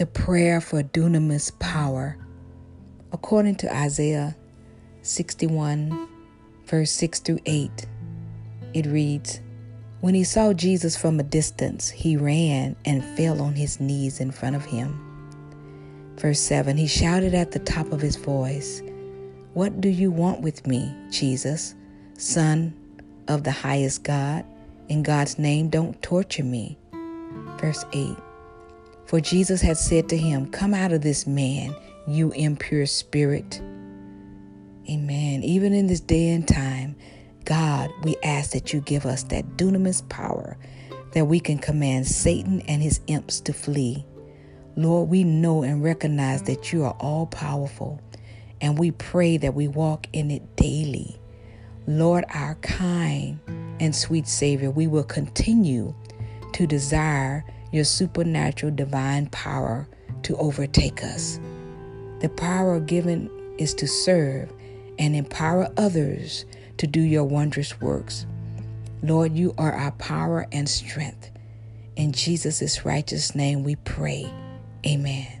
The prayer for Dunamis power. According to Isaiah 61, verse 6 through 8, it reads, "When he saw Jesus from a distance, he ran and fell on his knees in front of him." Verse 7, he shouted at the top of his voice, "What do you want with me, Jesus, Son of the highest God? In God's name, don't torture me." Verse 8, for Jesus had said to him, "Come out of this man, you impure spirit." Amen. Even in this day and time, God, we ask that you give us that dunamis power, that we can command Satan and his imps to flee. Lord, we know and recognize that you are all powerful, and we pray that we walk in it daily. Lord, our kind and sweet Savior, we will continue to desire your supernatural divine power to overtake us. The power given is to serve and empower others to do your wondrous works. Lord, you are our power and strength. In Jesus' righteous name we pray. Amen.